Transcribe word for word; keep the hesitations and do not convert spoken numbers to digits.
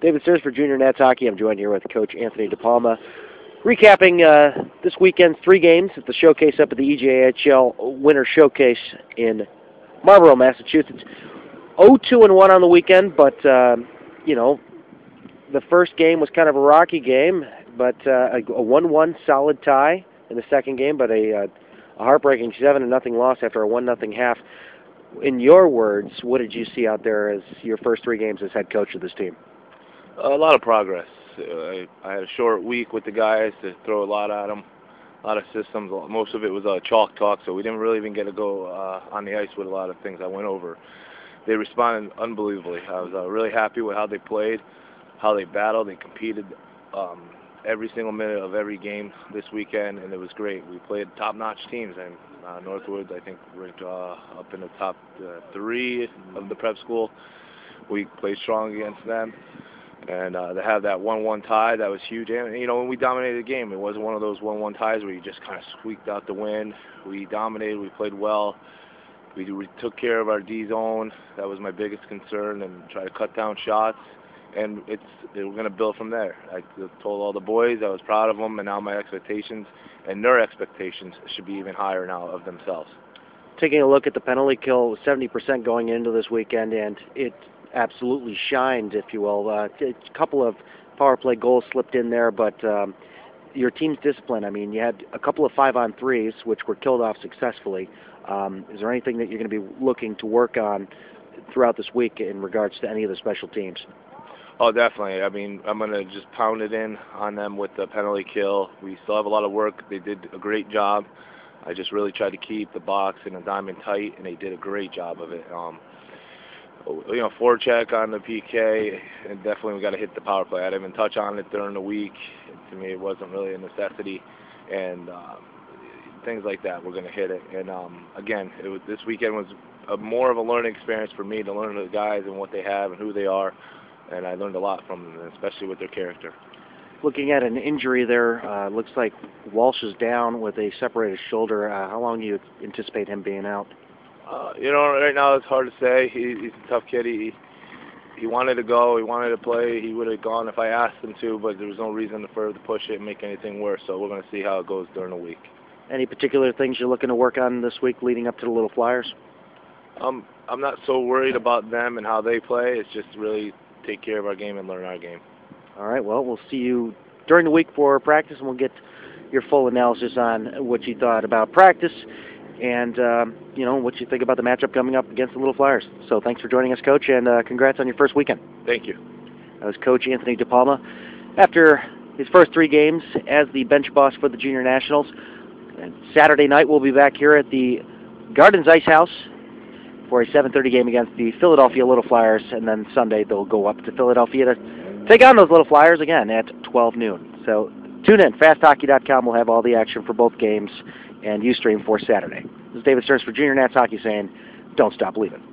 David Sears for Junior Nats Hockey. I'm joined here with Coach Anthony DePalma. Recapping uh, this weekend's three games at the showcase up at the E J H L Winter Showcase in Marlborough, Massachusetts. oh two and one on the weekend, but, uh, you know, the first game was kind of a rocky game, but uh, a one one solid tie in the second game, but a, uh, a heartbreaking seven to nothing loss after a one nothing half. In your words, what did you see out there as your first three games as head coach of this team? A lot of progress. I, I had a short week with the guys to throw a lot at them, a lot of systems. Most of it was uh, chalk talk, so we didn't really even get to go uh, on the ice with a lot of things I went over. They responded unbelievably. I was uh, really happy with how they played, how they battled. They competed um, every single minute of every game this weekend, and it was great. We played top-notch teams. I mean, uh, Northwood, I think, ranked uh, up in the top uh, three of the prep school. We played strong against them. And uh, to have that one one tie, that was huge. And, you know, when we dominated the game, it wasn't one of those one one ties where you just kind of squeaked out the win. We dominated. We played well. We, we took care of our D zone. That was my biggest concern, and try to cut down shots. And it's it, we're going to build from there. I told all the boys I was proud of them, and now my expectations and their expectations should be even higher now of themselves. Taking a look at the penalty kill, seventy percent going into this weekend, and it absolutely shined, if you will. Uh, a couple of power play goals slipped in there, but um, your team's discipline, I mean, you had a couple of five-on-threes, which were killed off successfully. Um, is there anything that you're going to be looking to work on throughout this week in regards to any of the special teams? Oh, definitely. I mean, I'm going to just pound it in on them with the penalty kill. We still have a lot of work. They did a great job. I just really tried to keep the box and the diamond tight, and they did a great job of it. Um, You know, forecheck on the P K, and definitely we got to hit the power play. I didn't even touch on it during the week. To me, it wasn't really a necessity, and uh, things like that. We're going to hit it. And um, again, it was, this weekend was a, more of a learning experience for me to learn the guys and what they have and who they are, and I learned a lot from them, especially with their character. Looking at an injury there, uh, looks like Walsh is down with a separated shoulder. Uh, how long do you anticipate him being out? Uh, you know, right now it's hard to say. He, he's a tough kid. He he wanted to go. He wanted to play. He would have gone if I asked him to, but there was no reason to further push it and make anything worse. So we're going to see how it goes during the week. Any particular things you're looking to work on this week leading up to the Little Flyers? Um, I'm not so worried about them and how they play. It's just really take care of our game and learn our game. All right. Well, we'll see you during the week for practice, and we'll get your full analysis on what you thought about practice. And, um, you know, what you think about the matchup coming up against the Little Flyers. So thanks for joining us, Coach, and uh, congrats on your first weekend. Thank you. That was Coach Anthony DePalma. After his first three games as the bench boss for the Junior Nationals, and Saturday night we'll be back here at the Gardens Ice House for a seven thirty game against the Philadelphia Little Flyers, and then Sunday they'll go up to Philadelphia to take on those Little Flyers again at twelve noon. So tune in. Fast hockey dot com will have all the action for both games, and Ustream for Saturday. This is David Stearns for Junior Nats Hockey saying, don't stop believing.